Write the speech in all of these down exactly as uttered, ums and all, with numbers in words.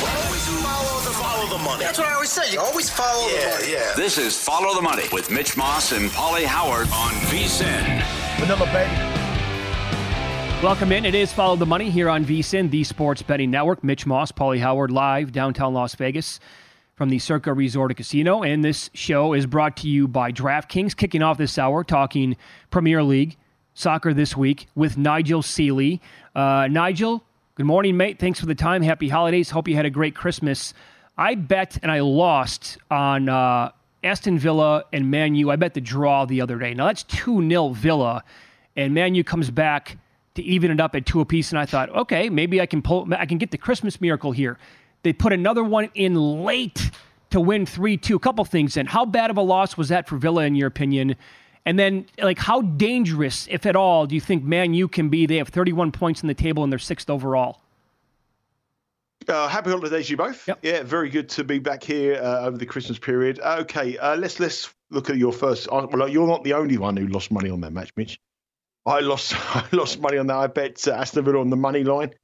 Always follow the, follow the money. That's what I always say. You always follow yeah, the money. Yeah. This is Follow the Money with Mitch Moss and Paulie Howard on vSIN. Vanilla baby. Welcome in. It is Follow the Money here on vSIN, the Sports Betting Network. Mitch Moss, Paulie Howard, live downtown Las Vegas from the Circa Resort and Casino. And this show is brought to you by DraftKings. Kicking off this hour, talking Premier League soccer this week with Nigel Seeley. Uh, Nigel, good morning, mate. Thanks for the time. Happy holidays. Hope you had a great Christmas. I bet and I lost on uh, Aston Villa and Man U. I bet the draw the other day. Now, that's two nil Villa, and Man U comes back to even it up at two apiece, and I thought, okay, maybe I can pull, I can get the Christmas miracle here. They put another one in late to win three two. A couple things in. How bad of a loss was that for Villa, in your opinion? And then, like, how dangerous, if at all, do you think Man U can be? They have thirty-one points in the table and they're sixth overall. Uh, happy holidays to you both. Yep. Yeah, very good to be back here uh, over the Christmas period. Okay, uh, let's let's look at your first. Well, you're not the only one who lost money on that match, Mitch. I lost I lost money on that. I bet uh, Aston Villa on the money line,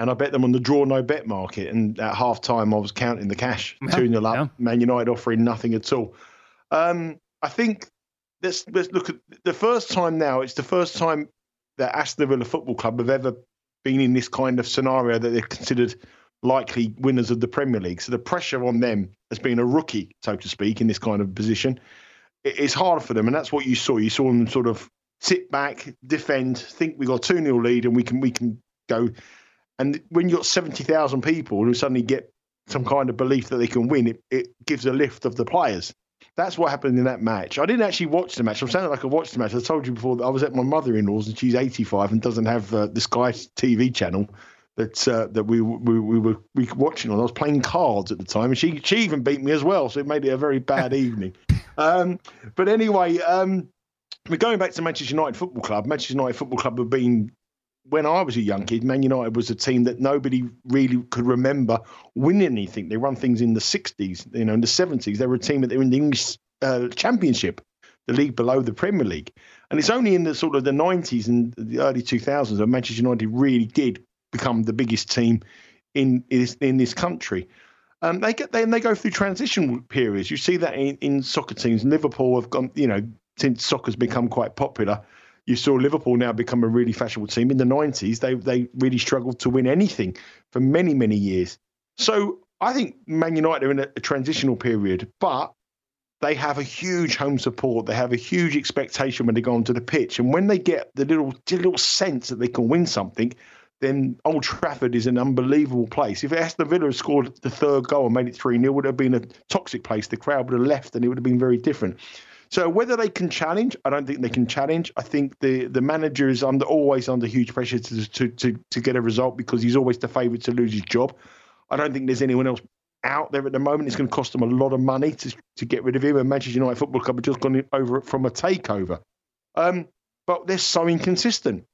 and I bet them on the draw no bet market. And at halftime, I was counting the cash, two nil up. Yeah. Man United offering nothing at all. Um, I think. Let's, let's look at the first time now. It's the first time that Aston Villa Football Club have ever been in this kind of scenario that they're considered likely winners of the Premier League. So the pressure on them as being a rookie, so to speak, in this kind of position, it's hard for them. And that's what you saw. You saw them sort of sit back, defend, think we got a two nil lead and we can we can go. And when you've got seventy thousand people who suddenly get some kind of belief that they can win, it, it gives a lift of the players. That's what happened in that match. I didn't actually watch the match. I'm sounding like I watched the match. I told you before that I was at my mother-in-law's and she's eighty-five and doesn't have uh, the Sky T V channel that uh, that we we we were we watching on. I was playing cards at the time, and she she even beat me as well. So it made it a very bad evening. Um, but anyway, um, we're going back to Manchester United Football Club. Manchester United Football Club have been, when I was a young kid, Man United was a team that nobody really could remember winning anything. They run things in the sixties, you know, in the seventies. They were a team that they were in the English uh, Championship, the league below the Premier League. And it's only in the sort of the nineties and the early two thousands that Manchester United really did become the biggest team in in this country. Um, they get then they go through transition periods. You see that in, in soccer teams. Liverpool have gone, you know, since soccer's become quite popular. You saw Liverpool now become a really fashionable team. In the nineties, they they really struggled to win anything for many, many years. So I think Man United are in a, a transitional period, but they have a huge home support. They have a huge expectation when they go onto the pitch. And when they get the little, the little sense that they can win something, then Old Trafford is an unbelievable place. If Aston Villa had scored the third goal and made it three nil, it would have been a toxic place. The crowd would have left and it would have been very different. So whether they can challenge, I don't think they can challenge. I think the, the manager is under always under huge pressure to, to to to get a result because he's always the favourite to lose his job. I don't think there's anyone else out there at the moment. It's going to cost them a lot of money to, to get rid of him. And Manchester United Football Club have just gone over from a takeover. Um, but they're so inconsistent.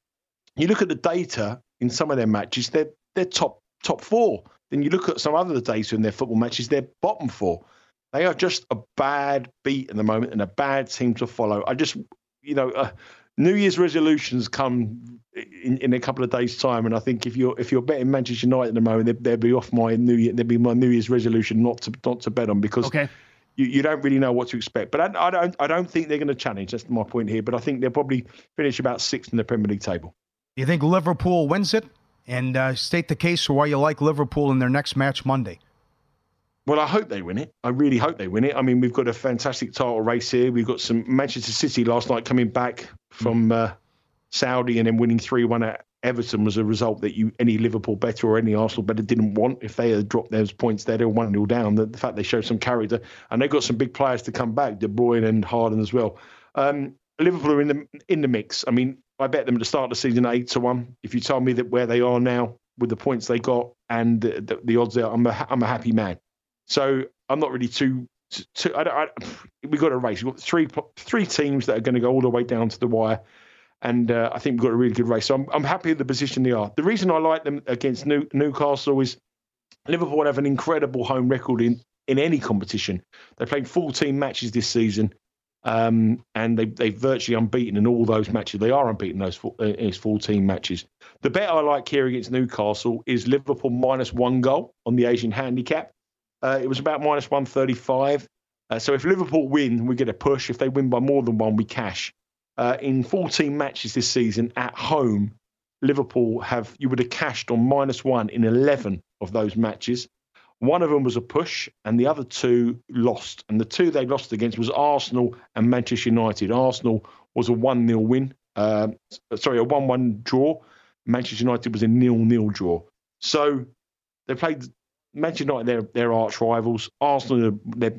You look at the data in some of their matches, they're they're top top four. Then you look at some other data in their football matches, they're bottom four. They are just a bad beat at the moment and a bad team to follow. I just, you know, uh, New Year's resolutions come in, in a couple of days' time, and I think if you're if you're betting Manchester United at the moment, they'd be off my New Year. They'd be my New Year's resolution not to not to bet on because. Okay. You, you don't really know what to expect, but I, I don't. I don't think they're going to challenge. That's my point here. But I think they'll probably finish about sixth in the Premier League table. Do you think Liverpool wins it? And uh, state the case for why you like Liverpool in their next match Monday. Well, I hope they win it. I really hope they win it. I mean, we've got a fantastic title race here. We've got some Manchester City last night coming back from uh, Saudi and then winning three one at Everton was a result that you any Liverpool better or any Arsenal better didn't want. If they had dropped those points there, they were one nil down. The, the fact they showed some character and they've got some big players to come back, De Bruyne and Harden as well. Um, Liverpool are in the in the mix. I mean, I bet them to start the season at eight to one. If you tell me that where they are now with the points they got and the, the, the odds there, I'm a I'm a happy man. So I'm not really too. too I, I, we've got a race. We've got three three teams that are going to go all the way down to the wire. And uh, I think we've got a really good race. So I'm, I'm happy with the position they are. The reason I like them against New, Newcastle is Liverpool have an incredible home record in, in any competition. They played fourteen matches this season, um, and they, they've virtually unbeaten in all those matches. They are unbeaten in those uh, fourteen matches. The bet I like here against Newcastle is Liverpool minus one goal on the Asian handicap. Uh, it was about minus one thirty-five. Uh, so if Liverpool win, we get a push. If they win by more than one, we cash. Uh, in fourteen matches this season at home, Liverpool have, you would have cashed on minus one in eleven of those matches. One of them was a push and the other two lost. And the two they lost against was Arsenal and Manchester United. Arsenal was a one nil win, uh, sorry, a one one draw. Manchester United was a nil nil draw. So they played Manchester United, their, their arch rivals. Arsenal, they've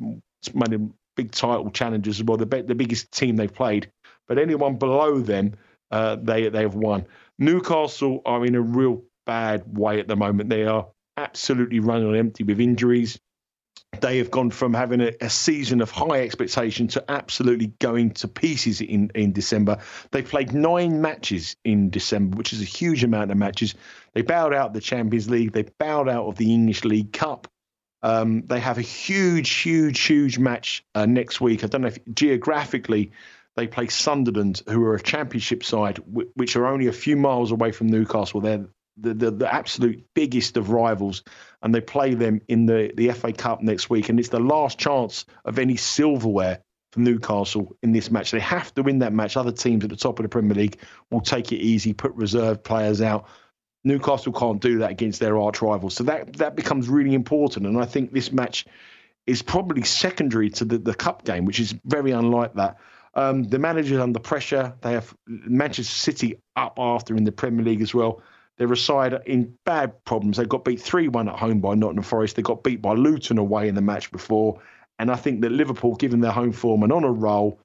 made big title challenges as well, the, the biggest team they've played. But anyone below them, uh, they they have won. Newcastle are in a real bad way at the moment. They are absolutely running on empty with injuries. They have gone from having a, a season of high expectation to absolutely going to pieces in, in December. They played nine matches in December, which is a huge amount of matches. They bowed out of the Champions League. They bowed out of the English League Cup. Um, they have a huge, huge, huge match uh, next week. I don't know if geographically... They play Sunderland, who are a championship side, which are only a few miles away from Newcastle. They're the, the, the absolute biggest of rivals, and they play them in the, the F A Cup next week. And it's the last chance of any silverware for Newcastle in this match. They have to win that match. Other teams at the top of the Premier League will take it easy, put reserve players out. Newcastle can't do that against their arch rivals. So that, that becomes really important. And I think this match is probably secondary to the, the Cup game, which is very unlike that. Um, the manager's under pressure. They have Manchester City up after in the Premier League as well. They're a side in bad problems. They got beat three one at home by Nottingham Forest. They got beat by Luton away in the match before. And I think that Liverpool, given their home form and on a roll,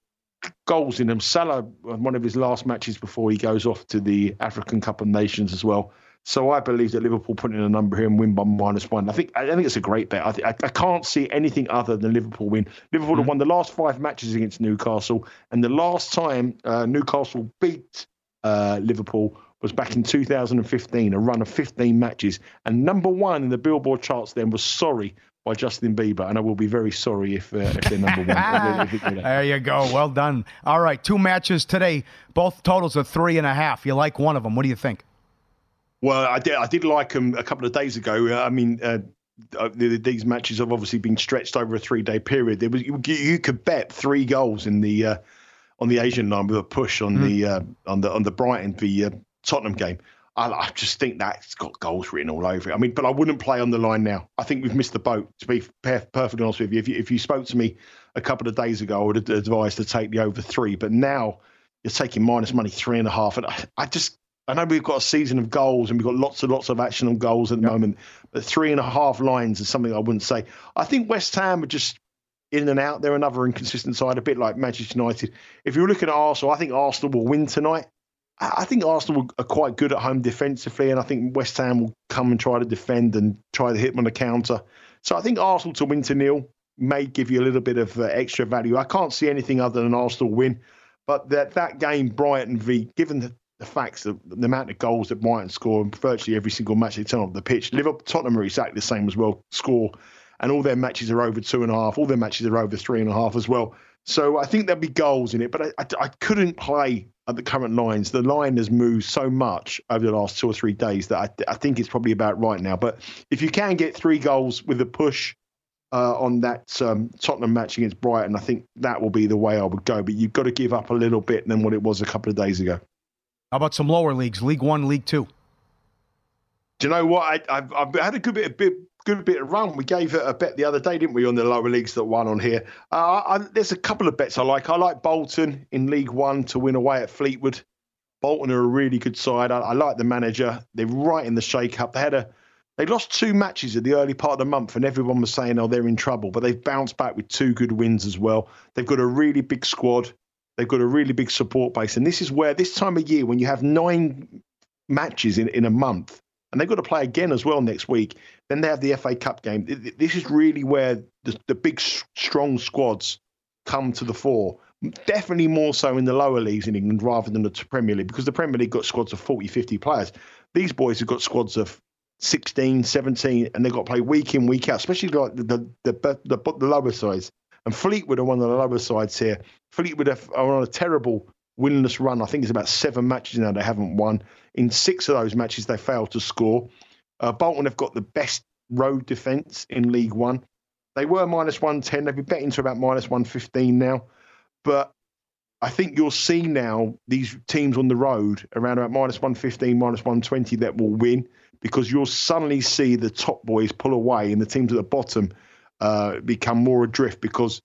goals in them. Salah, one of his last matches before he goes off to the African Cup of Nations as well. So I believe that Liverpool put in a number here and win by minus one. I think I think it's a great bet. I, th- I can't see anything other than Liverpool win. Liverpool mm-hmm. have won the last five matches against Newcastle, and the last time uh, Newcastle beat uh, Liverpool was back in two thousand fifteen, a run of fifteen matches. And number one in the Billboard charts then was Sorry by Justin Bieber, and I will be very sorry if, uh, if they're number one. There you go. Well done. All right, two matches today. Both totals are three and a half. You like one of them. What do you think? Well, I did, I did like them a couple of days ago. I mean, uh, these matches have obviously been stretched over a three-day period. There was you, you could bet three goals in the uh, on the Asian line with a push on mm. the uh, on the on the Brighton the uh, Tottenham game. I, I just think that's got goals written all over it. I mean, but I wouldn't play on the line now. I think we've missed the boat. To be perfectly honest with you, if you if you spoke to me a couple of days ago, I would advise to take the over three. But now you're taking minus money three and a half, and I, I just. I know we've got a season of goals and we've got lots and lots of action on goals at the yep. moment, but three and a half lines is something I wouldn't say. I think West Ham are just in and out. They're another inconsistent side, a bit like Manchester United. If you're looking at Arsenal, I think Arsenal will win tonight. I think Arsenal are quite good at home defensively, and I think West Ham will come and try to defend and try to hit them on the counter. So I think Arsenal to win to nil may give you a little bit of uh, extra value. I can't see anything other than Arsenal win. But that that game, Brighton v, given the, the facts of the amount of goals that Brighton score in virtually every single match they turn off the pitch, Liverpool, Tottenham are exactly the same as well, score, and all their matches are over two and a half. All their matches are over three and a half as well. So I think there'll be goals in it, but I, I, I couldn't play at the current lines. The line has moved so much over the last two or three days that I, I think it's probably about right now. But if you can get three goals with a push uh, on that um, Tottenham match against Brighton, I think that will be the way I would go. But you've got to give up a little bit than what it was a couple of days ago. How about some lower leagues, League One, League Two? Do you know what? I, I've, I've had a good bit of bit. Good bit of run. We gave it a bet the other day, didn't we, on the lower leagues that won on here. Uh, I, there's a couple of bets I like. I like Bolton in League One to win away at Fleetwood. Bolton are a really good side. I, I like the manager. They're right in the shake-up. They had a, they lost two matches at the early part of the month, and everyone was saying, oh, they're in trouble. But they've bounced back with two good wins as well. They've got a really big squad. They've got a really big support base. And this is where, this time of year, when you have nine matches in, in a month, and they've got to play again as well next week. Then they have the F A Cup game. This is really where the, the big, strong squads come to the fore. Definitely more so in the lower leagues in England rather than the Premier League, because the Premier League got squads of forty, fifty players. These boys have got squads of sixteen, seventeen, and they've got to play week in, week out, especially like the the, the, the, the lower sides. And Fleetwood are one of the lower sides here. Fleetwood are on a terrible winless run. I think it's about seven matches now they haven't won. In six of those matches, they failed to score. Uh, Bolton have got the best road defence in League One. They were minus one ten. They've been betting to about minus one fifteen now. But I think you'll see now these teams on the road around about minus one fifteen, minus one twenty that will win, because you'll suddenly see the top boys pull away and the teams at the bottom uh, become more adrift, because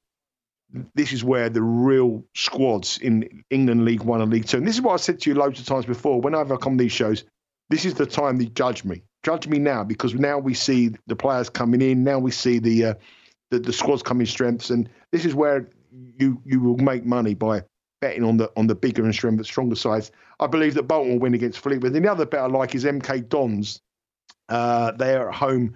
this is where the real squads in England League One and League Two. And this is what I said to you loads of times before. Whenever I come on these shows, this is the time they judge me. Judge me now, because now we see the players coming in. Now we see the uh, the, the squads coming strengths. And this is where you you will make money by betting on the on the bigger and stronger, stronger sides. I believe that Bolton will win against Fleetwood. And the other bet I like is M K Dons. Uh, they are at home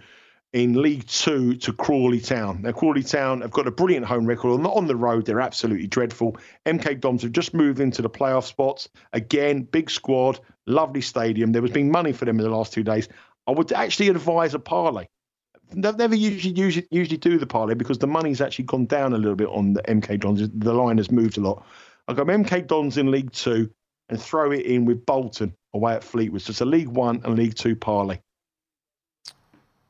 in League Two to Crawley Town. Now, Crawley Town have got a brilliant home record. On the, on the road, they're absolutely dreadful. M K Dons have just moved into the playoff spots. Again, big squad, lovely stadium. There was been money for them in the last two days. I would actually advise a parlay. They've never usually, usually usually do the parlay, because the money's actually gone down a little bit on the M K Dons. The line has moved a lot. I'll go M K Dons in League Two and throw it in with Bolton away at Fleetwood. So it's a League One and League Two parlay.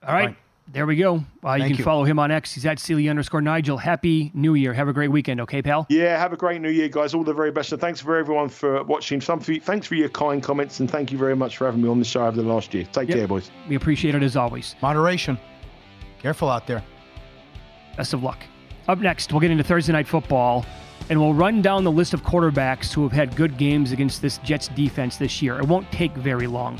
All right. All right. There we go. Uh, you can you. follow him on X. He's at Sealy underscore Nigel. Happy New Year. Have a great weekend, okay, pal? Yeah, have a great New Year, guys. All the very best. And thanks for everyone for watching. Some for you, thanks for your kind comments, and thank you very much for having me on the show over the last year. Take yep. care, boys. We appreciate it as always. Moderation. Careful out there. Best of luck. Up next, we'll get into Thursday Night Football, and we'll run down the list of quarterbacks who have had good games against this Jets defense this year. It won't take very long.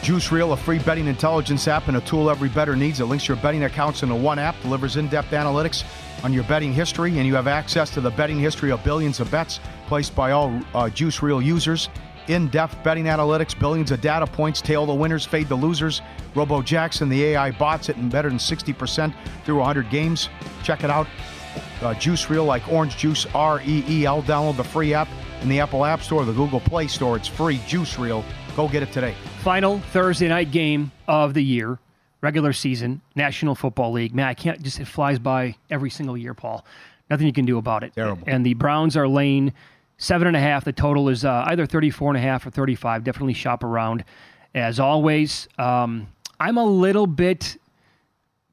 Juice Reel, a free betting intelligence app and a tool every better needs. It links your betting accounts into one app, delivers in-depth analytics on your betting history, and you have access to the betting history of billions of bets placed by all uh, Juice Reel users. In-depth betting analytics, billions of data points, tail the winners, fade the losers. RoboJax and the A I bots it in better than sixty percent through one hundred games. Check it out. Uh, Juice Reel, like orange juice, R E E L. Download the free app in the Apple App Store, the Google Play Store. It's free. Juice Reel. Go get it today. Final Thursday night game of the year, regular season, National Football League. Man, I can't, just, it flies by every single year, Paul. Nothing you can do about it. Terrible. And the Browns are laying seven and a half. The total is uh, either thirty-four and a half or thirty-five. Definitely shop around. As always, um, I'm a little bit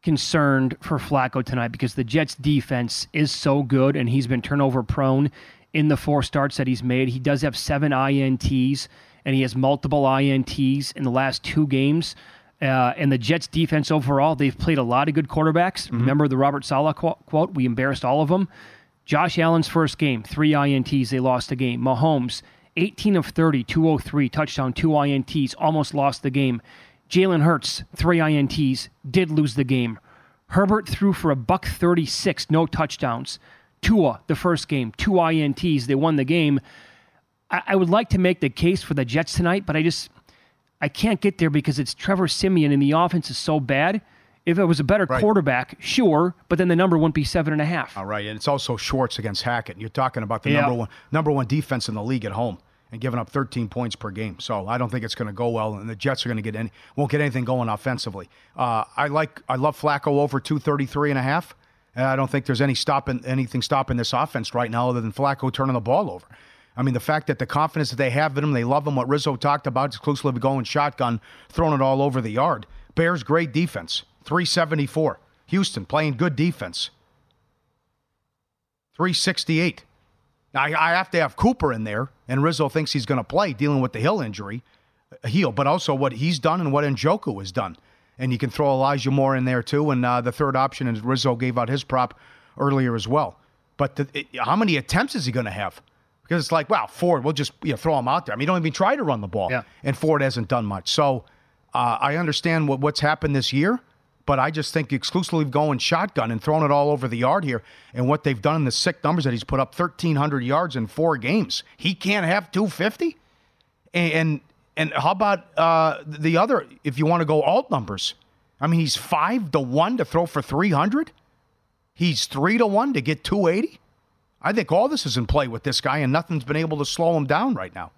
concerned for Flacco tonight because the Jets defense is so good and he's been turnover prone in the four starts that he's made. He does have seven I N Ts. And he has multiple I N Ts in the last two games. Uh, and the Jets defense overall, they've played a lot of good quarterbacks. Mm-hmm. Remember the Robert Saleh qu- quote, we embarrassed all of them. Josh Allen's first game, three I N Ts, they lost the game. Mahomes, eighteen of thirty, two oh three, touchdown, two I N Ts, almost lost the game. Jalen Hurts, three I N Ts, did lose the game. Herbert threw for a buck thirty-six, no touchdowns. Tua, the first game, two I N Ts, they won the game. I would like to make the case for the Jets tonight, but I just, I can't get there because it's Trevor Siemian and the offense is so bad. If it was a better right. quarterback, sure, but then the number wouldn't be seven and a half. All right, and it's also Schwartz against Hackett. You're talking about the yeah. number one number one defense in the league at home and giving up thirteen points per game. So I don't think it's going to go well, and the Jets are going to get any, won't get anything going offensively. Uh, I like I love Flacco over two thirty-three and a half. And I don't think there's any stopping anything stopping this offense right now other than Flacco turning the ball over. I mean, the fact that the confidence that they have in him, they love him. What Rizzo talked about, exclusively going shotgun, throwing it all over the yard. Bears, great defense, three seventy-four. Houston, playing good defense, three sixty-eight. I, I have to have Cooper in there, and Rizzo thinks he's going to play, dealing with the heel injury, heel, but also what he's done and what Njoku has done. And you can throw Elijah Moore in there, too, and uh, the third option, and Rizzo gave out his prop earlier as well. But the, it, how many attempts is he going to have? Because it's like, wow, Ford, we'll just you know, throw him out there. I mean, you don't even try to run the ball. Yeah. And Ford hasn't done much. So uh, I understand what, what's happened this year, but I just think exclusively going shotgun and throwing it all over the yard here and what they've done in the sick numbers that he's put up, thirteen hundred yards in four games. He can't have two fifty? And and, and how about uh, the other, if you want to go alt numbers? I mean, he's five to one to throw for three hundred? He's three to one to get two eighty? I think all this is in play with this guy, and nothing's been able to slow him down right now.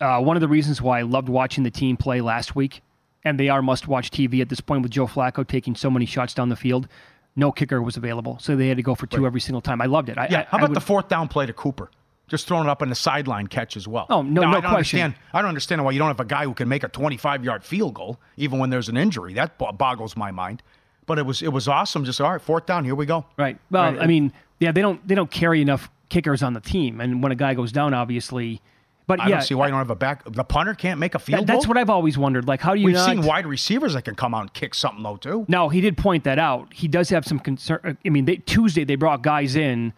Uh, one of the reasons why I loved watching the team play last week, and they are must-watch T V at this point with Joe Flacco taking so many shots down the field, no kicker was available, so they had to go for two right. every single time. I loved it. I, yeah, I, how about would... the fourth down play to Cooper? Just throwing it up in the sideline catch as well. Oh, no, now, no I don't question. Understand, I don't understand why you don't have a guy who can make a twenty-five-yard field goal, even when there's an injury. That boggles my mind. But it was it was awesome. Just, all right, fourth down, here we go. Right. Well, right. I mean, yeah, they don't they don't carry enough kickers on the team. And when a guy goes down, obviously. But I yeah, don't see why I, you don't have a back. The punter can't make a field that, goal? That's what I've always wondered. Like, how do you We've not, seen wide receivers that can come out and kick something, though, too. No, he did point that out. He does have some concern. I mean, they, Tuesday they brought guys in,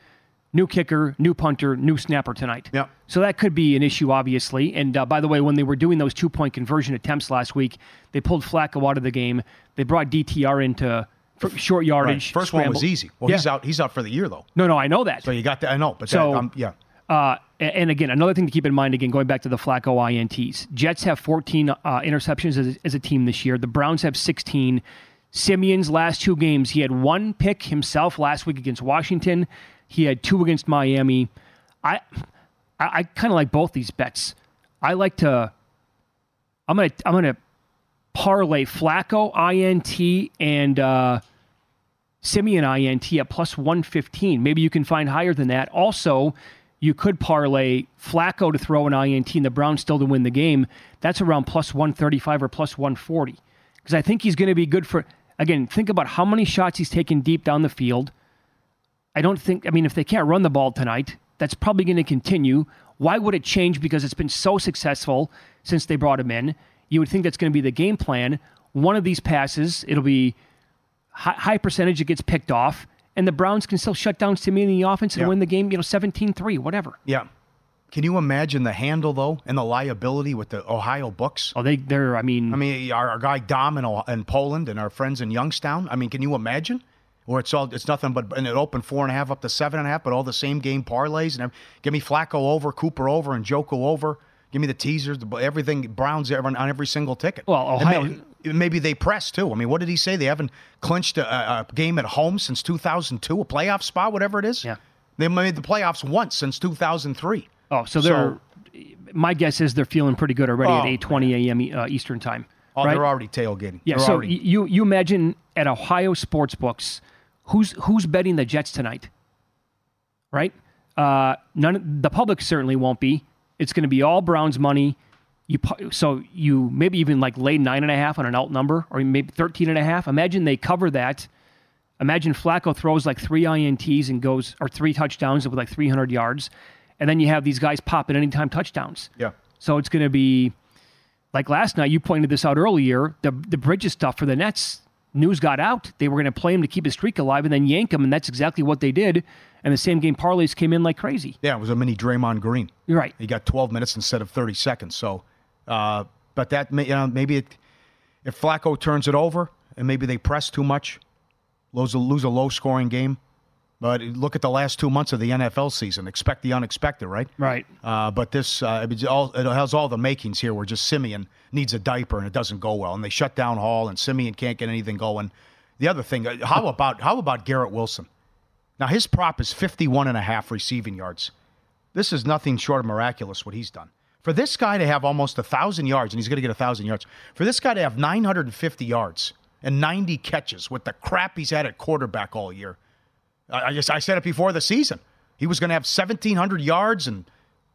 new kicker, new punter, new snapper tonight. Yeah. So that could be an issue, obviously. And uh, by the way, when they were doing those two-point conversion attempts last week, they pulled Flacco out of the game. They brought D T R into short yardage. Right. First scramble. One was easy. Well, yeah. he's out. He's out for the year, though. No, no, I know that. So you got that. I know, but so that, um, yeah. Uh, and again, another thing to keep in mind. Again, going back to the Flacco I N Ts, Jets have fourteen uh, interceptions as, as a team this year. The Browns have sixteen. Simeon's last two games, he had one pick himself last week against Washington. He had two against Miami. I, I, I kind of like both these bets. I like to. I'm gonna I'm gonna parlay Flacco I N T and uh, Simeon I N T at plus one fifteen. Maybe you can find higher than that. Also, you could parlay Flacco to throw an I N T and the Browns still to win the game. That's around plus one thirty-five or plus one forty. Because I think he's going to be good for, again, think about how many shots he's taken deep down the field. I don't think, I mean, if they can't run the ball tonight, that's probably going to continue. Why would it change? Because it's been so successful since they brought him in. You would think that's going to be the game plan. One of these passes, it'll be high, high percentage, it gets picked off, and the Browns can still shut down Simeon in the offense and yeah. win the game, you know, seventeen three, whatever. Yeah. Can you imagine the handle, though, and the liability with the Ohio books? Oh, they, they're, I mean... I mean, our, our guy Dom in, in Poland and our friends in Youngstown, I mean, can you imagine? Where it's all, it's nothing but, and it opened four and a half up to seven and a half, but all the same game parlays. And give me Flacco over, Cooper over, and Joko over. Give me the teasers, the, everything, Browns on every single ticket. Well, Ohio... And maybe, maybe they press, too. I mean, what did he say? They haven't clinched a, a game at home since two thousand two, a playoff spot, whatever it is? Yeah. They made the playoffs once since two thousand three. Oh, so they're. So, my guess is they're feeling pretty good already oh, at eight twenty a.m. Uh, Eastern time. Oh, right? They're already tailgating. Yeah. They're so already... you you imagine at Ohio sports books, who's who's betting the Jets tonight, right? Uh, none. The public certainly won't be. It's going to be all Browns money. You so you maybe even like lay nine and a half on an out number, or maybe thirteen and a half. Imagine they cover that. Imagine Flacco throws like three I N Ts and goes or three touchdowns with like three hundred yards. And then you have these guys popping anytime touchdowns. Yeah. So it's going to be, like last night, you pointed this out earlier, the the Bridges stuff for the Nets, news got out. They were going to play him to keep his streak alive and then yank him, and that's exactly what they did. And the same game parlays came in like crazy. Yeah, it was a mini Draymond Green. You're right. He got twelve minutes instead of thirty seconds. So, uh, but that, may, you know, maybe it, if Flacco turns it over and maybe they press too much, lose a, lose a low-scoring game. But look at the last two months of the N F L season. Expect the unexpected, right? Right. Uh, but this uh, it, all, it has all the makings here where just Simeon needs a diaper and it doesn't go well. And they shut down Hall and Simeon can't get anything going. The other thing, how about how about Garrett Wilson? Now, his prop is fifty-one and a half receiving yards. This is nothing short of miraculous what he's done. For this guy to have almost one thousand yards, and he's going to get one thousand yards, for this guy to have nine hundred fifty yards and ninety catches with the crap he's had at quarterback all year, I just I said it before the season. He was going to have seventeen hundred yards and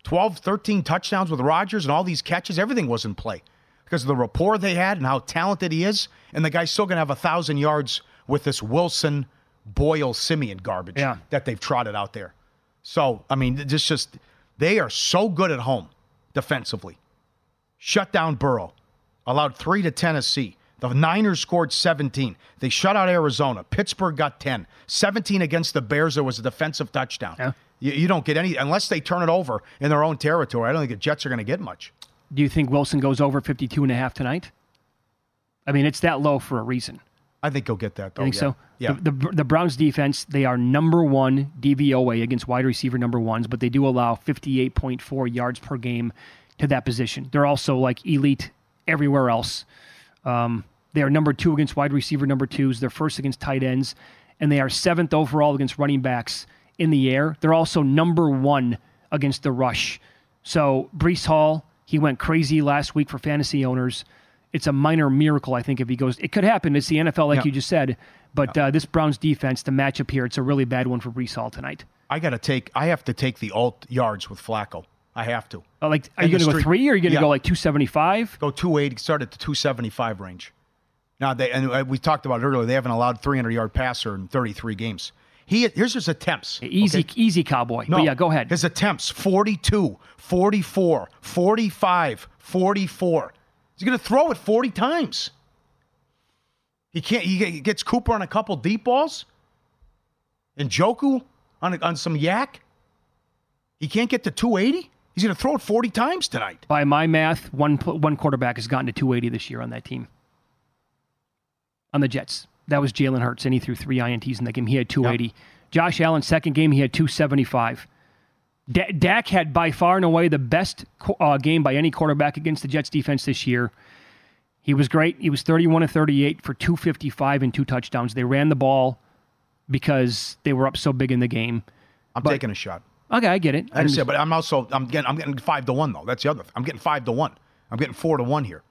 twelve, thirteen touchdowns with Rodgers and all these catches. Everything was in play because of the rapport they had and how talented he is. And the guy's still going to have one thousand yards with this Wilson, Boyle, Simeon garbage yeah. that they've trotted out there. So, I mean, it's just they are so good at home defensively. Shut down Burrow. Allowed three to Tennessee. The Niners scored seventeen. They shut out Arizona. Pittsburgh got ten. seventeen against the Bears, there was a defensive touchdown. Yeah. You, you don't get any, unless they turn it over in their own territory. I don't think the Jets are going to get much. Do you think Wilson goes over fifty-two and a half tonight? I mean, it's that low for a reason. I think he'll get that, though. You think yeah. so? Yeah. The, the, the Browns defense, they are number one D V O A against wide receiver number ones, but they do allow fifty-eight point four yards per game to that position. They're also like elite everywhere else. Um, they are number two against wide receiver number twos. They're first against tight ends. And they are seventh overall against running backs in the air. They're also number one against the rush. So Breece Hall, he went crazy last week for fantasy owners. It's a minor miracle, I think, if he goes. It could happen. It's the N F L, like yeah. you just said. But yeah. uh, this Browns defense, the matchup here, it's a really bad one for Breece Hall tonight. I got to take, I have to take the alt yards with Flacco. I have to. Oh, like, are and you going to go three, or are you going to yeah. go like two seventy-five? Go two eighty, start at the two seventy-five range. Now, they, and we talked about it earlier, they haven't allowed three hundred-yard passer in thirty-three games. He Here's his attempts. Easy, okay? easy Cowboy. No, but yeah, go ahead. His attempts, forty-two, forty-four, forty-five, forty-four. He's going to throw it forty times. He can't. He gets Cooper on a couple deep balls and Njoku on, a, on some yak. He can't get to two eighty? He's going to throw it forty times tonight. By my math, one one quarterback has gotten to two eighty this year on that team. On the Jets. That was Jalen Hurts, and he threw three I N Ts in that game. He had two eighty. Yep. Josh Allen's second game, he had two seventy-five. D- Dak had by far and away the best uh, game by any quarterback against the Jets defense this year. He was great. He was thirty-one of thirty-eight for two fifty-five and two touchdowns. They ran the ball because they were up so big in the game. I'm but, taking a shot. Okay, I get it. I understand, but I'm also I'm getting I'm getting five to one though. That's the other thing. I'm getting five to one. I'm getting four to one here.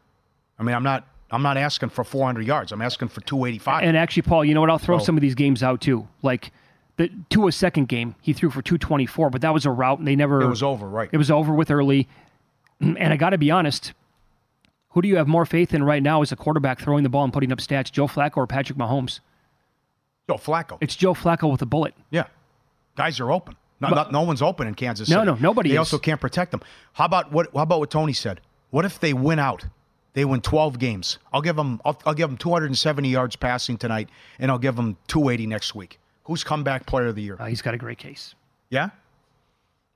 I mean, I'm not I'm not asking for four hundred yards. I'm asking for two eighty-five. And actually, Paul, you know what? I'll throw oh. some of these games out too. Like The Tua's second game, he threw for two twenty-four, but that was a route, and they never... It was over, right. It was over with early. And I got to be honest, who do you have more faith in right now as a quarterback throwing the ball and putting up stats, Joe Flacco or Patrick Mahomes? Joe Flacco. It's Joe Flacco with a bullet. Yeah. Guys are open. No, but, no one's open in Kansas City. No, no, nobody they is. They also can't protect them. How about what How about what Tony said? What if they win out? They win twelve games. I'll give them, I'll, I'll give them two hundred seventy yards passing tonight, and I'll give them two eighty next week. Who's comeback player of the year? Uh, he's got a great case. Yeah?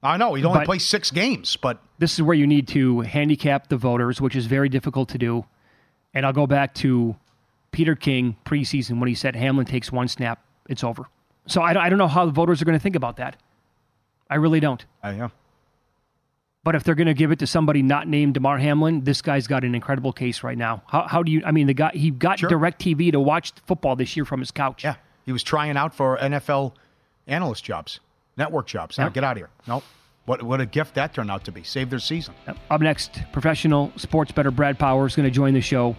I know. He'd only but play six games, but... This is where you need to handicap the voters, which is very difficult to do. And I'll go back to Peter King preseason when he said Hamlin takes one snap, it's over. So I, I don't know how the voters are going to think about that. I really don't. I know. But if they're going to give it to somebody not named DeMar Hamlin, this guy's got an incredible case right now. How, how do you... I mean, the guy he got sure. DirecTV to watch football this year from his couch. Yeah. He was trying out for N F L analyst jobs, network jobs. Now, yep. Get out of here. Nope. What, what a gift that turned out to be. Saved their season. Yep. Up next, professional sports bettor Brad Powers is going to join the show.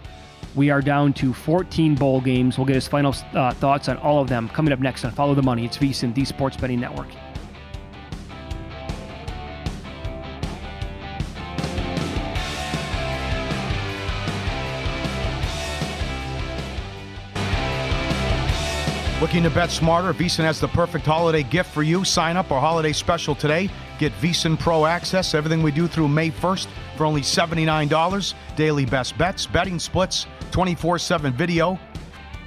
We are down to fourteen bowl games. We'll get his final uh, thoughts on all of them. Coming up next on Follow the Money, it's vSiN, the Sports Betting Network. Looking to bet smarter? VSiN has the perfect holiday gift for you. Sign up our holiday special today. Get VSiN Pro access. Everything we do through May first for only seventy-nine dollars. Daily best bets, betting splits, twenty-four seven video,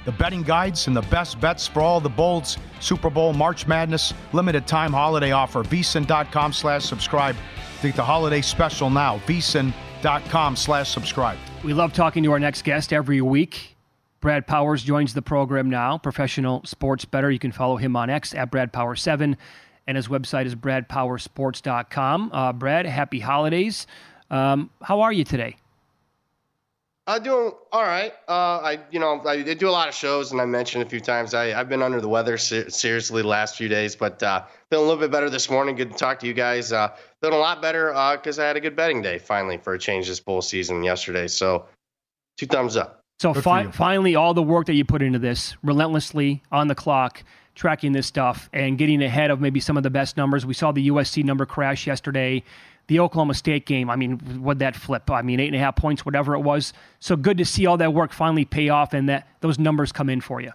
the betting guides, and the best bets for all the bowls. Super Bowl, March Madness, limited time holiday offer. VSiN.com slash subscribe. Get the holiday special now. VSiN.com slash subscribe. We love talking to our next guest every week. Brad Powers joins the program now, professional sports bettor. You can follow him on X at Brad Power seven, and his website is brad power sports dot com. Uh, Brad, happy holidays. Um, how are you today? I'm doing all right. Uh, I, you know, I, I do a lot of shows, and I mentioned a few times I, I've been under the weather ser- seriously the last few days, but uh, feeling a little bit better this morning. Good to talk to you guys. Uh, feeling a lot better because uh, I had a good betting day finally for a change this bowl season yesterday. So two thumbs up. So fi- finally, all the work that you put into this, relentlessly on the clock, tracking this stuff and getting ahead of maybe some of the best numbers. We saw the U S C number crash yesterday, the Oklahoma State game. I mean, what'd that flip? I mean, eight and a half points, whatever it was. So good to see all that work finally pay off and that those numbers come in for you.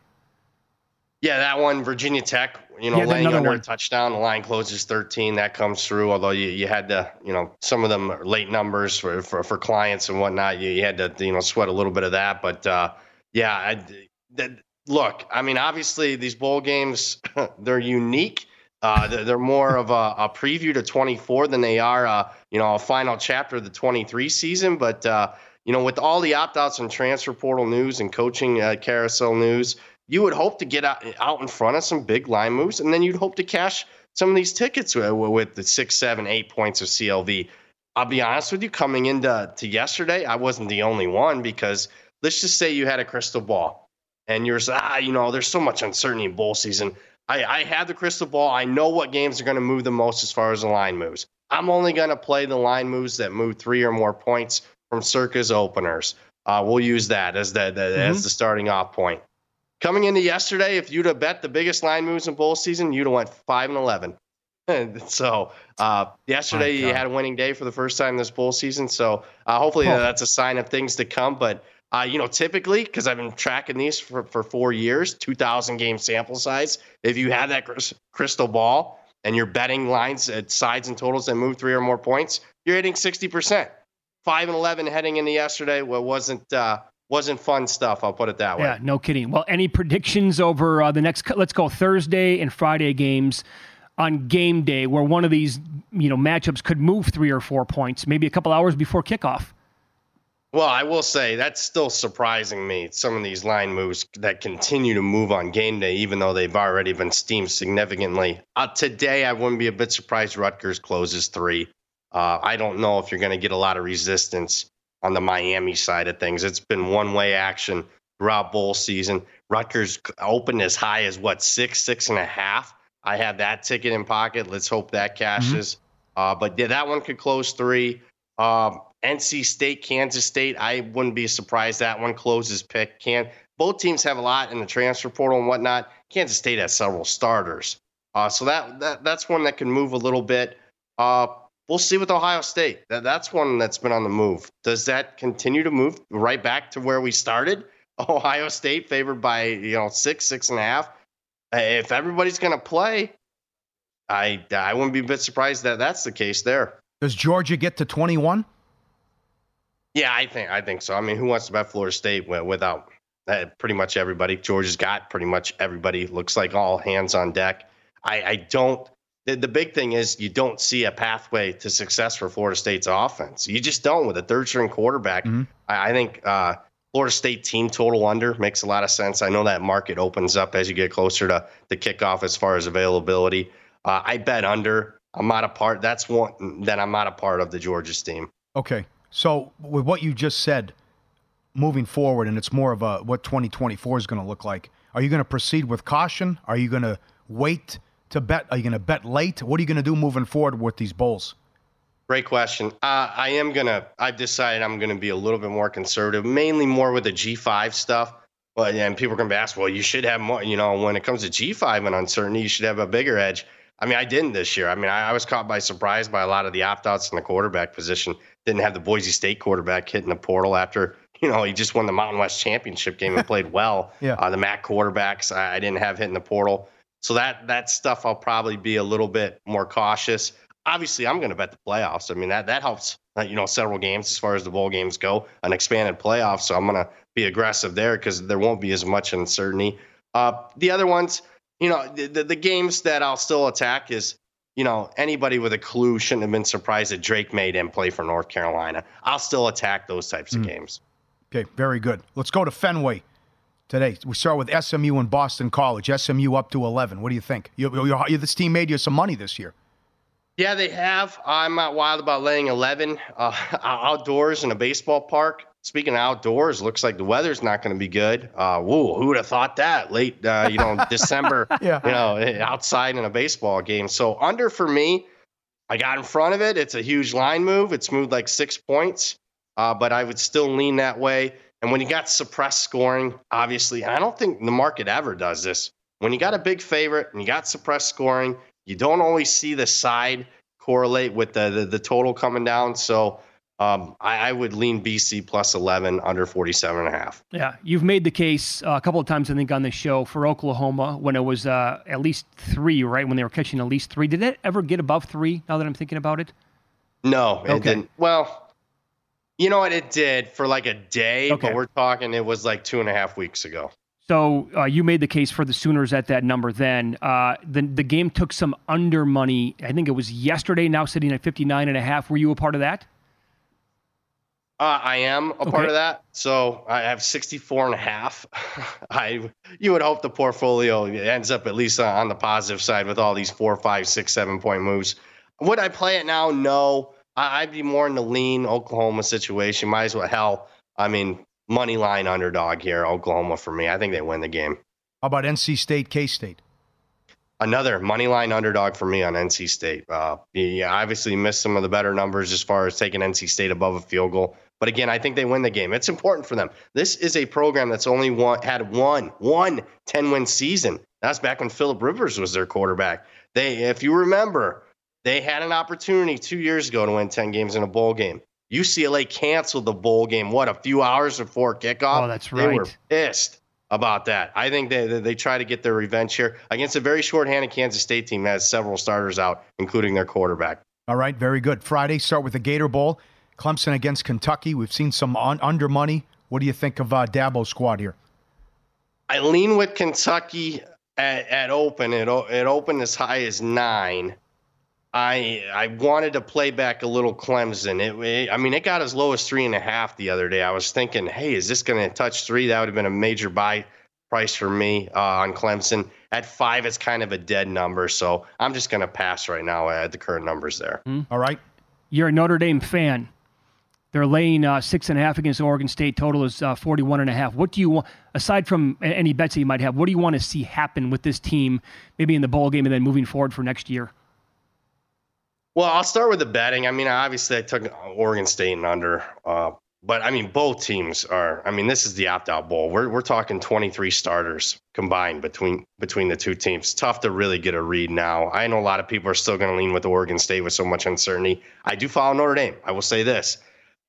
Yeah, that one, Virginia Tech, you know, yeah, laying under one. A touchdown, the line closes thirteen. That comes through, although you, you had to, you know, some of them are late numbers for, for, for clients and whatnot. You, you had to, you know, sweat a little bit of that. But, uh, yeah, I, that, look, I mean, obviously these bowl games, they're unique. Uh, they're, they're more of a, a preview to twenty-four than they are, uh, you know, a final chapter of the twenty-three season. But, uh, you know, with all the opt-outs and transfer portal news and coaching uh, carousel news, you would hope to get out, out in front of some big line moves, and then you'd hope to cash some of these tickets with, with the six, seven, eight points of C L V. I'll be honest with you, coming into to yesterday, I wasn't the only one, because let's just say you had a crystal ball and you're ah, you know, there's so much uncertainty in bowl season. I, I had the crystal ball. I know what games are going to move the most as far as the line moves. I'm only going to play the line moves that move three or more points from Circa's openers. Uh, we'll use that as the, the mm-hmm. as the starting off point. Coming into yesterday, if you'd have bet the biggest line moves in bowl season, you'd have went five and eleven. So uh, yesterday you had a winning day for the first time this bowl season. So uh, hopefully oh. that's a sign of things to come. But, uh, you know, typically, because I've been tracking these for, for four years, two thousand game sample size, if you have that crystal ball and you're betting lines at sides and totals that move three or more points, you're hitting sixty percent. five and eleven heading into yesterday well, wasn't uh, – Wasn't fun stuff, I'll put it that way. Yeah, no kidding. Well, any predictions over uh, the next, let's go Thursday and Friday games on game day where one of these, you know, matchups could move three or four points, maybe a couple hours before kickoff? Well, I will say that's still surprising me. Some of these line moves that continue to move on game day, even though they've already been steamed significantly. Uh, today, I wouldn't be a bit surprised Rutgers closes three. Uh, I don't know if you're going to get a lot of resistance on the Miami side of things. It's been one-way action throughout bowl season. Rutgers opened as high as, what, six, six and a half? I have that ticket in pocket. Let's hope that cashes. Mm-hmm. Uh, but, yeah, that one could close three. Um, N C State, Kansas State, I wouldn't be surprised that one closes pick. Can, both teams have a lot in the transfer portal and whatnot. Kansas State has several starters. Uh, so that, that that's one that can move a little bit. Uh, we'll see with Ohio State. That, that's one that's been on the move. Does that continue to move right back to where we started? Ohio State favored by, you know, six, six and a half. If everybody's going to play, I I wouldn't be a bit surprised that that's the case there. Does Georgia get to twenty-one? Yeah, I think I think so. I mean, who wants to bet Florida State without uh, pretty much everybody? Georgia's got pretty much everybody. Looks like all hands on deck. I, I don't. The, the big thing is you don't see a pathway to success for Florida State's offense. You just don't with a third-string quarterback. Mm-hmm. I, I think uh, Florida State team total under makes a lot of sense. I know that market opens up as you get closer to the kickoff as far as availability. Uh, I bet under. I'm not a part. That's one that I'm not a part of the Georgia's team. Okay. So with what you just said, moving forward, and it's more of a what twenty twenty-four is going to look like, are you going to proceed with caution? Are you going to wait to bet? Are you going to bet late? What are you going to do moving forward with these bowls? Great question. Uh, I am going to – I've decided I'm going to be a little bit more conservative, mainly more with the G five stuff. But, and people are going to ask, well, you should have more – you know, when it comes to G five and uncertainty, you should have a bigger edge. I mean, I didn't this year. I mean, I, I was caught by surprise by a lot of the opt-outs in the quarterback position. Didn't have the Boise State quarterback hitting the portal after, you know, he just won the Mountain West Championship game and played well. yeah. uh, the M A C quarterbacks I, I didn't have hitting the portal. So that that stuff I'll probably be a little bit more cautious. Obviously, I'm going to bet the playoffs. I mean, that that helps, uh, you know, several games as far as the bowl games go, an expanded playoff. So I'm going to be aggressive there because there won't be as much uncertainty. Uh, the other ones, you know, the, the, the games that I'll still attack is, you know, anybody with a clue shouldn't have been surprised that Drake made him play for North Carolina. I'll still attack those types of mm. games. Okay, very good. Let's go to Fenway today. We start with S M U and Boston College. S M U up to eleven. What do you think? You, you, you, this team made you some money this year. Yeah, they have. I'm not wild about laying eleven uh, outdoors in a baseball park. Speaking of outdoors, looks like the weather's not going to be good. Uh, woo, who would have thought that late, uh, you know, December, yeah. you know, outside in a baseball game. So under for me, I got in front of it. It's a huge line move. It's moved like six points, uh, but I would still lean that way. And when you got suppressed scoring, obviously, I don't think the market ever does this. When you got a big favorite and you got suppressed scoring, you don't always see the side correlate with the the, the total coming down. So Um, I, I would lean B C plus eleven under forty-seven and a half. Yeah, you've made the case uh, a couple of times, I think, on this show for Oklahoma when it was uh, at least three, right? When they were catching at least three. Did that ever get above three now that I'm thinking about it? No, okay. It didn't. Well, you know what? It did for like a day, okay. But we're talking it was like two and a half weeks ago. So uh, you made the case for the Sooners at that number then. Uh, the, the game took some under money. I think it was yesterday, now sitting at fifty-nine and a half. Were you a part of that? Uh, I am a okay. part of that. So I have sixty-four and a half. I, you would hope the portfolio ends up at least on the positive side with all these four, five, six, seven point moves. Would I play it now? No, I, I'd be more in the lean Oklahoma situation. Might as well. Hell, I mean, money line underdog here, Oklahoma for me. I think they win the game. How about N C State, K-State? Another money line underdog for me on N C State. Uh, yeah, obviously missed some of the better numbers as far as taking N C State above a field goal. But again, I think they win the game. It's important for them. This is a program that's only one, had one, one ten-win season. That's back when Phillip Rivers was their quarterback. They, if you remember, they had an opportunity two years ago to win ten games in a bowl game. U C L A canceled the bowl game, what, a few hours before kickoff? Oh, that's right. They were pissed about that. I think they, they try to get their revenge here against a very shorthanded Kansas State team that has several starters out, including their quarterback. All right, very good. Friday, start with the Gator Bowl. Clemson against Kentucky. We've seen some on, under money. What do you think of uh, Dabo's squad here? I lean with Kentucky at, at open. It, it opened as high as nine. I I wanted to play back a little Clemson. It, it, I mean, it got as low as three and a half the other day. I was thinking, hey, is this going to touch three? That would have been a major buy price for me uh, on Clemson. At five, it's kind of a dead number. So I'm just going to pass right now at the current numbers there. Mm. All right. You're a Notre Dame fan. They're laying uh, six and a half against Oregon State. Total is uh, forty-one and a half. What do you want, aside from any bets that you might have, what do you want to see happen with this team, maybe in the bowl game and then moving forward for next year? Well, I'll start with the betting. I mean, obviously I took Oregon State and under, uh, But, I mean, both teams are – I mean, this is the opt-out bowl. We're we're talking twenty-three starters combined between between the two teams. Tough to really get a read now. I know a lot of people are still going to lean with Oregon State with so much uncertainty. I do follow Notre Dame. I will say this.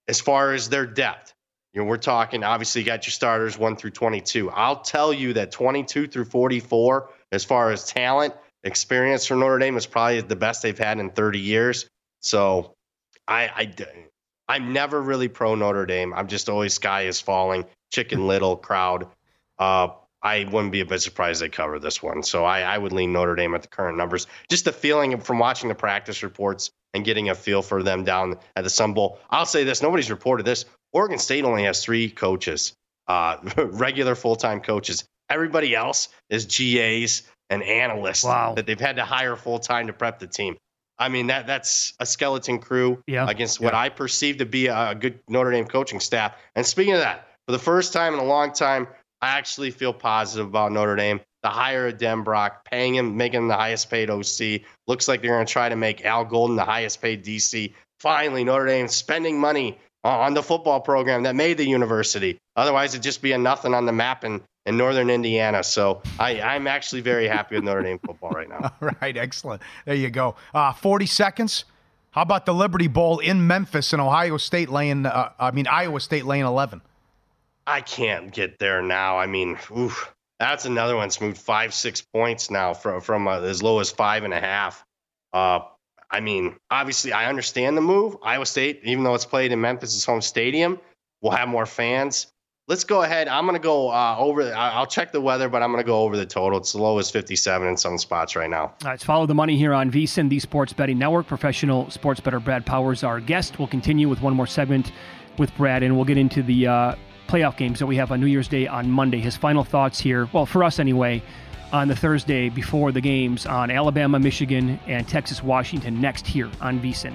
As far as their depth, you know, we're talking – obviously, you got your starters one through twenty-two. I'll tell you that twenty-two through forty-four, as far as talent, experience for Notre Dame, is probably the best they've had in thirty years. So, I I – I'm never really pro Notre Dame. I'm just always sky is falling, chicken little crowd. Uh, I wouldn't be a bit surprised they cover this one. So I, I would lean Notre Dame at the current numbers. Just the feeling from watching the practice reports and getting a feel for them down at the Sun Bowl. I'll say this. Nobody's reported this. Oregon State only has three coaches, uh, regular full-time coaches. Everybody else is G As and analysts wow. that they've had to hire full-time to prep the team. I mean, that that's a skeleton crew yeah, against what yeah. I perceive to be a good Notre Dame coaching staff. And speaking of that, for the first time in a long time, I actually feel positive about Notre Dame. The hire of Denbrock, paying him, making him the highest paid O C. Looks like they're going to try to make Al Golden the highest paid D C. Finally, Notre Dame spending money on the football program that made the university. Otherwise, it'd just be a nothing on the map and in northern Indiana. So I, I'm actually very happy with Notre Dame football right now. All right, excellent. There you go. Uh, forty seconds. How about the Liberty Bowl in Memphis and Ohio State laying, uh, I mean, Iowa State laying eleven? I can't get there now. I mean, oof, that's another one. It's moved five, six points now from, from uh, as low as five and a half. Uh, I mean, obviously, I understand the move. Iowa State, even though it's played in Memphis' home stadium, will have more fans. Let's go ahead. I'm going to go uh, over. The, I'll check the weather, but I'm going to go over the total. It's the lowest fifty-seven in some spots right now. All right, so follow the money here on VSiN, the Sports Betting Network. Professional sports bettor Brad Powers, our guest. We'll continue with one more segment with Brad, and we'll get into the uh, playoff games that we have on New Year's Day on Monday. His final thoughts here, well, for us anyway, on the Thursday before the games on Alabama, Michigan, and Texas, Washington next here on VSiN.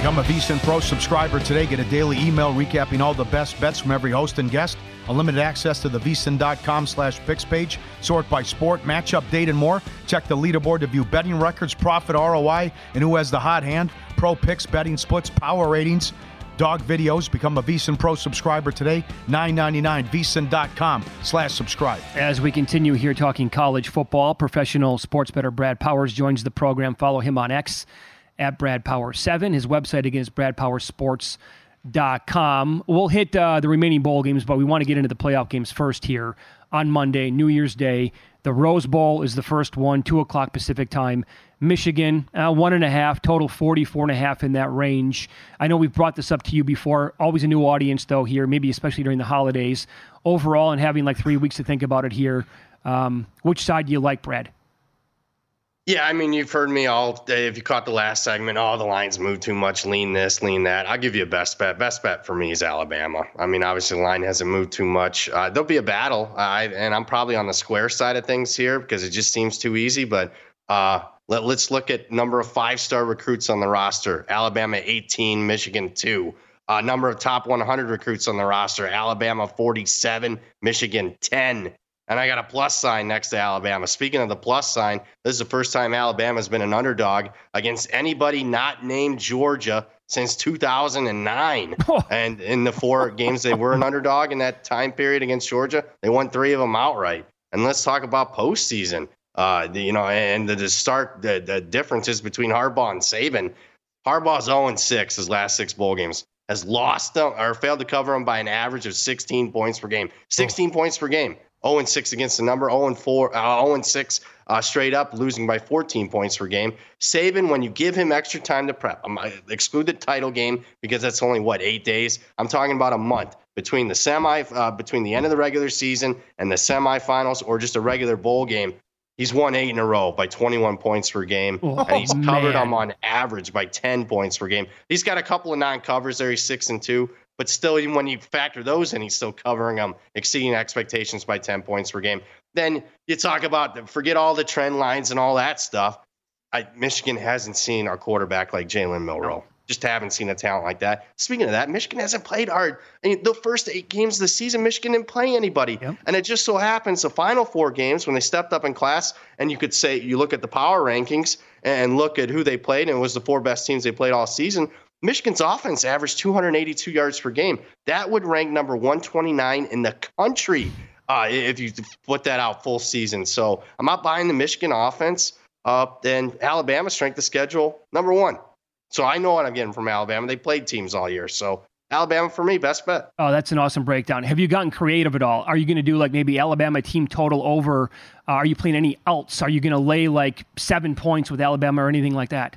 Become a VSiN Pro subscriber today. Get a daily email recapping all the best bets from every host and guest. Unlimited access to the vsin.com slash picks page. Sort by sport, matchup, date, and more. Check the leaderboard to view betting records, profit, R O I, and who has the hot hand. Pro picks, betting splits, power ratings, dog videos. Become a VSiN Pro subscriber today. nine ninety-nine, vsin.com slash subscribe. As we continue here talking college football, professional sports bettor Brad Powers joins the program. Follow him on X at Brad Power seven. His website, again, is brad power sports dot com. We'll hit uh, the remaining bowl games, but we want to get into the playoff games first here on Monday, New Year's Day. The Rose Bowl is the first one, two o'clock Pacific time. Michigan, uh, one and a half, total forty-four and a half in that range. I know we've brought this up to you before. Always a new audience, though, here, maybe especially during the holidays. Overall, and having like three weeks to think about it here, um, which side do you like, Brad? Yeah, I mean, you've heard me all day. If you caught the last segment, oh, the lines move too much, lean this, lean that. I'll give you a best bet. Best bet for me is Alabama. I mean, obviously, the line hasn't moved too much. Uh, there'll be a battle, uh, and I'm probably on the square side of things here because it just seems too easy. But uh, let, let's look at number of five-star recruits on the roster. Alabama, eighteen, Michigan, two. Uh, number of top one hundred recruits on the roster. Alabama, forty-seven, Michigan, ten. And I got a plus sign next to Alabama. Speaking of the plus sign, this is the first time Alabama's been an underdog against anybody not named Georgia since two thousand nine. And in the four games they were an underdog in that time period against Georgia, they won three of them outright. And let's talk about postseason. Uh, you know, and the, the start the, the differences between Harbaugh and Saban. Harbaugh's oh and six his last six bowl games. Has lost them or failed to cover them by an average of sixteen points per game. sixteen oh. points per game. oh and six against the number, oh and four, uh, oh and six uh, straight up, losing by fourteen points per game. Saban, when you give him extra time to prep, um, exclude the title game because that's only, what, eight days? I'm talking about a month between the semi, uh, between the end of the regular season and the semifinals or just a regular bowl game. He's won eight in a row by twenty-one points per game, oh, and he's covered man. them on average by ten points per game. He's got a couple of non-covers there. He's six and two. But still, even when you factor those in, he's still covering them, exceeding expectations by ten points per game. Then you talk about, forget all the trend lines and all that stuff. I, Michigan hasn't seen a quarterback like Jalen Milroe. Just haven't seen a talent like that. Speaking of that, Michigan hasn't played hard. I mean, the first eight games of the season, Michigan didn't play anybody. Yep. And it just so happens the final four games when they stepped up in class, and you could say you look at the power rankings and look at who they played, and it was the four best teams they played all season. Michigan's offense averaged two hundred eighty-two yards per game. That would rank number one twenty-nine in the country uh, if you put that out full season. So I'm not buying the Michigan offense. Uh, and Alabama's strength of schedule, number one. So I know what I'm getting from Alabama. They played teams all year. So Alabama for me, best bet. Oh, that's an awesome breakdown. Have you gotten creative at all? Are you going to do like maybe Alabama team total over? Uh, are you playing any outs? Are you going to lay like seven points with Alabama or anything like that?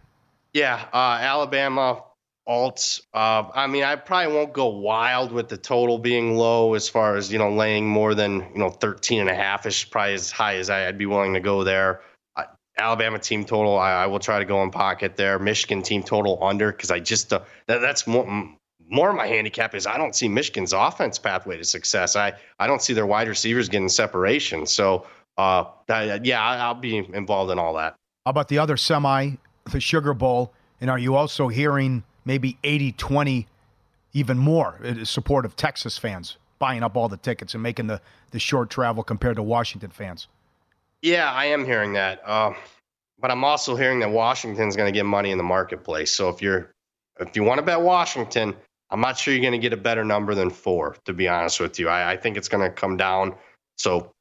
Yeah, uh, Alabama... Alts. Uh, I mean, I probably won't go wild with the total being low as far as, you know, laying more than, you know, thirteen and a half is probably as high as I'd be willing to go there. Uh, Alabama team total, I, I will try to go in pocket there. Michigan team total under, because I just, uh, that, that's more, more of my handicap is I don't see Michigan's offense pathway to success. I, I don't see their wide receivers getting separation. So, uh, I, yeah, I, I'll be involved in all that. How about the other semi, the Sugar Bowl? And are you also hearing maybe eighty twenty, even more support of Texas fans buying up all the tickets and making the, the short travel compared to Washington fans? Yeah, I am hearing that. Uh, but I'm also hearing that Washington's going to get money in the marketplace. So if you're if you want to bet Washington, I'm not sure you're going to get a better number than four, to be honest with you. I, I think it's going to come down. So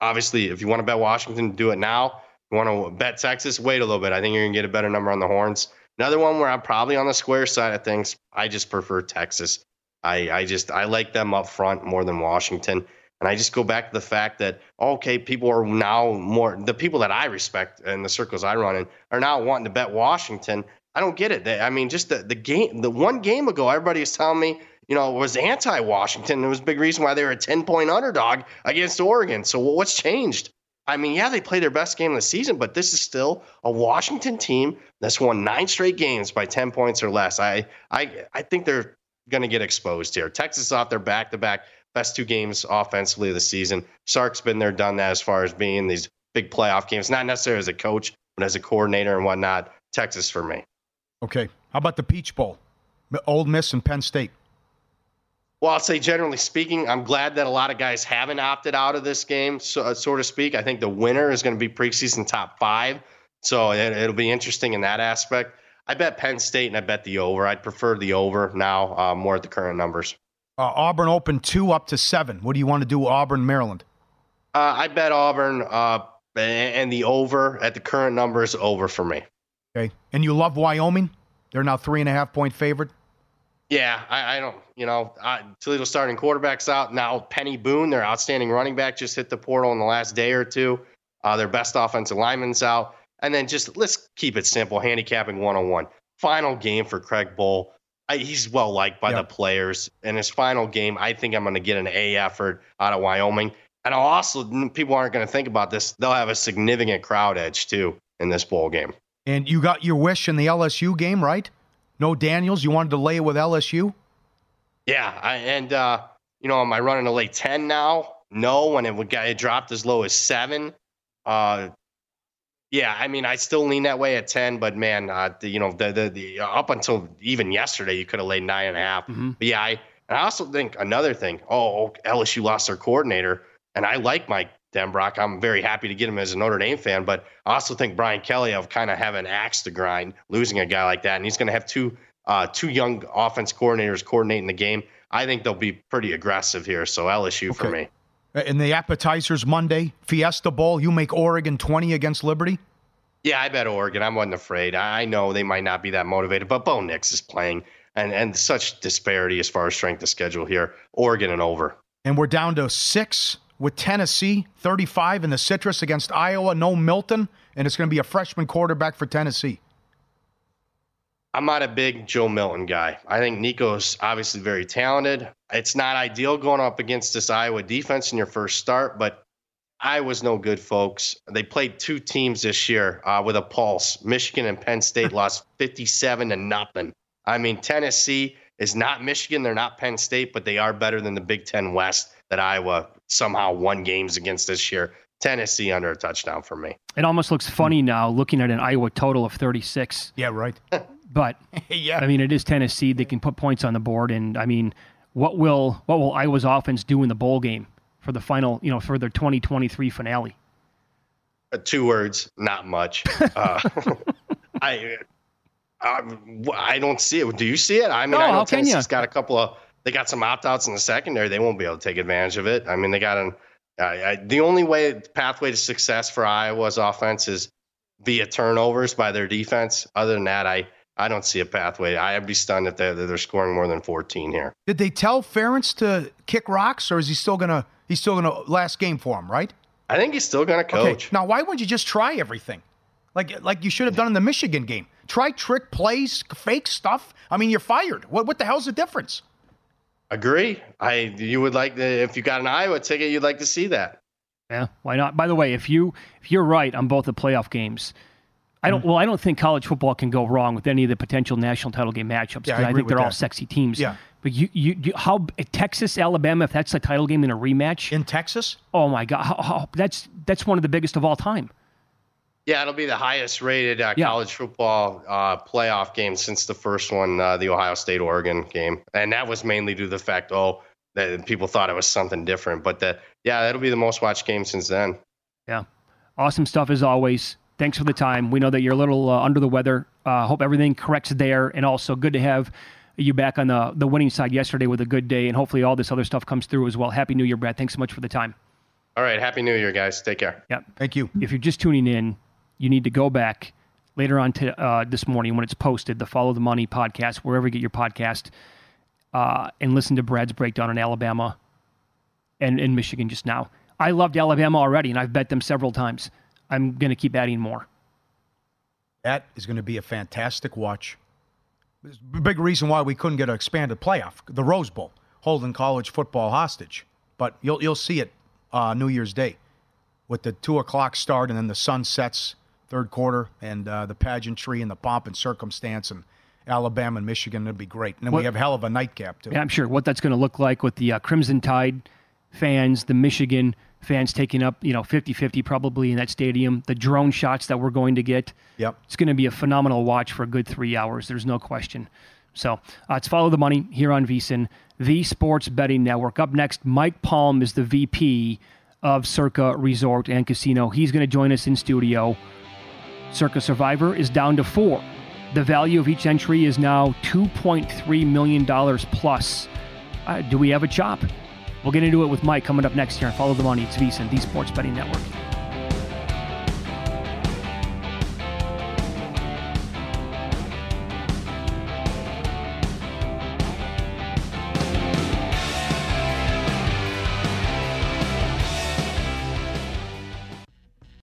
obviously, if you want to bet Washington, do it now. If you want to bet Texas, wait a little bit. I think you're going to get a better number on the horns. Another one where I'm probably on the square side of things. I just prefer Texas. I, I just I like them up front more than Washington. And I just go back to the fact that, OK, people are now more the people that I respect and the circles I run in are now wanting to bet Washington. I don't get it. They, I mean, just the, the game, the one game ago, everybody was telling me, you know, it was anti-Washington. It was a big reason why they were a ten point underdog against Oregon. So what's changed? I mean, yeah, they play their best game of the season, but this is still a Washington team that's won nine straight games by ten points or less. I I, I think they're going to get exposed here. Texas off their back-to-back best two games offensively of the season. Sark's been there, done that as far as being these big playoff games, not necessarily as a coach, but as a coordinator and whatnot. Texas for me. Okay. How about the Peach Bowl? Ole Miss and Penn State. Well, I'll say generally speaking, I'm glad that a lot of guys haven't opted out of this game, so, uh, so to speak. I think the winner is going to be preseason top five, so it, it'll be interesting in that aspect. I bet Penn State and I bet the over. I'd prefer the over now, uh, more at the current numbers. Uh, Auburn open two up to seven. What do you want to do, Auburn, Maryland? Uh, I bet Auburn uh, and the over at the current numbers over for me. Okay, and you love Wyoming? They're now three and a half point favorite. Yeah, I, I don't, you know, I, Toledo starting quarterback's out. Now Penny Boone, their outstanding running back, just hit the portal in the last day or two. Uh, their best offensive lineman's out. And then just let's keep it simple, handicapping one oh one. Final game for Craig Bowl. I, he's well liked by yep. the players. In his final game, I think I'm going to get an A effort out of Wyoming. And I'll also, people aren't going to think about this, they'll have a significant crowd edge too. in this ball game. And you got your wish in the L S U game, right? No Daniels. You wanted to lay it with L S U? Yeah. I, and, uh, you know, am I running to lay ten now? No, when it, would, it dropped as low as seven. Uh, yeah, I mean, I still lean that way at ten, but man, uh, the, you know, the, the, the, uh, up until even yesterday, you could have laid nine and a half. Mm-hmm. But yeah, I, and I also think another thing, oh, L S U lost their coordinator, and I like Mike Denbrock. I'm very happy to get him as a Notre Dame fan, but I also think Brian Kelly of kind of have an axe to grind, losing a guy like that. And he's going to have two, uh, two young offense coordinators coordinating the game. I think they'll be pretty aggressive here. So L S U okay. for me. In the appetizers Monday, Fiesta Bowl, you make Oregon twenty against Liberty? Yeah, I bet Oregon. I wasn't afraid. I know they might not be that motivated, but Bo Nix is playing. And and such disparity as far as strength of schedule here. Oregon and over. And we're down to six with Tennessee, thirty-five in the Citrus against Iowa. No Milton, and it's going to be a freshman quarterback for Tennessee. I'm not a big Joe Milton guy. I think Nico's obviously very talented. It's not ideal going up against this Iowa defense in your first start, but Iowa's no good, folks. They played two teams this year uh, with a pulse. Michigan and Penn State lost fifty-seven to nothing. I mean, Tennessee is not Michigan. They're not Penn State, but they are better than the Big Ten West that Iowa somehow won games against this year. Tennessee under a touchdown for me. It almost looks funny now looking at an Iowa total of thirty-six. Yeah, right. But, yeah. I mean, it is Tennessee. They can put points on the board. And, I mean, what will what will Iowa's offense do in the bowl game for the final, you know, for their twenty twenty-three finale? Uh, two words, not much. Uh, I uh, I don't see it. Do you see it? I mean, no, I know Tennessee's got a couple of – they got some opt-outs in the secondary. They won't be able to take advantage of it. I mean, they got an uh, – the only way pathway to success for Iowa's offense is via turnovers by their defense. Other than that, I – I don't see a pathway. I'd be stunned if they're, they're scoring more than fourteen here. Did they tell Ferentz to kick rocks, or is he still gonna? He's still gonna last game for him, right? I think he's still gonna coach. Okay. Now, why wouldn't you just try everything, like like you should have done in the Michigan game? Try trick plays, fake stuff. I mean, you're fired. What what the hell's the difference? Agree. I you would like to, if you got an Iowa ticket, you'd like to see that. Yeah, why not? By the way, if you if you're right on both the playoff games. I don't. Well, I don't think college football can go wrong with any of the potential national title game matchups. Yeah, I, I think they're that. all sexy teams. Yeah. But you, you, you how Texas, Alabama, if that's the title game in a rematch in Texas? Oh my God, how, how, that's that's one of the biggest of all time. Yeah, it'll be the highest rated uh, yeah. college football uh, playoff game since the first one, uh, the Ohio State Oregon game, and that was mainly due to the fact oh that people thought it was something different. But that yeah, that'll be the most watched game since then. Yeah, awesome stuff as always. Thanks for the time. We know that you're a little uh, under the weather. Uh, hope everything corrects there. And also good to have you back on the, the winning side yesterday with a good day. And hopefully all this other stuff comes through as well. Happy New Year, Brad. Thanks so much for the time. All right. Happy New Year, guys. Take care. Yep. Thank you. If you're just tuning in, you need to go back later on to, uh, this morning when it's posted, the Follow the Money podcast, wherever you get your podcast, uh, and listen to Brad's breakdown on Alabama and in Michigan just now. I loved Alabama already, and I've bet them several times. I'm going to keep adding more. That is going to be a fantastic watch. There's a big reason why we couldn't get an expanded playoff, the Rose Bowl, holding college football hostage. But you'll you'll see it uh, New Year's Day with the two o'clock start and then the sun sets, third quarter, and uh, the pageantry and the pomp and circumstance and Alabama and Michigan. It'll be great. And then what, we have a hell of a nightcap, too. Yeah, I'm sure what that's going to look like with the uh, Crimson Tide fans, the Michigan fans taking up, you know, fifty-fifty probably in that stadium, the drone shots that we're going to get. Yep. It's going to be a phenomenal watch for a good three hours. There's no question. So uh, it's Follow the Money here on VSiN, the Sports Betting Network. Up next, Mike Palm is the V P of Circa Resort and Casino. He's going to join us in studio. Circa Survivor is down to four. The value of each entry is now two point three million dollars plus. Uh, do we have a chop? We'll get into it with Mike coming up next here on Follow the Money. It's VSiN, the Sports Betting Network.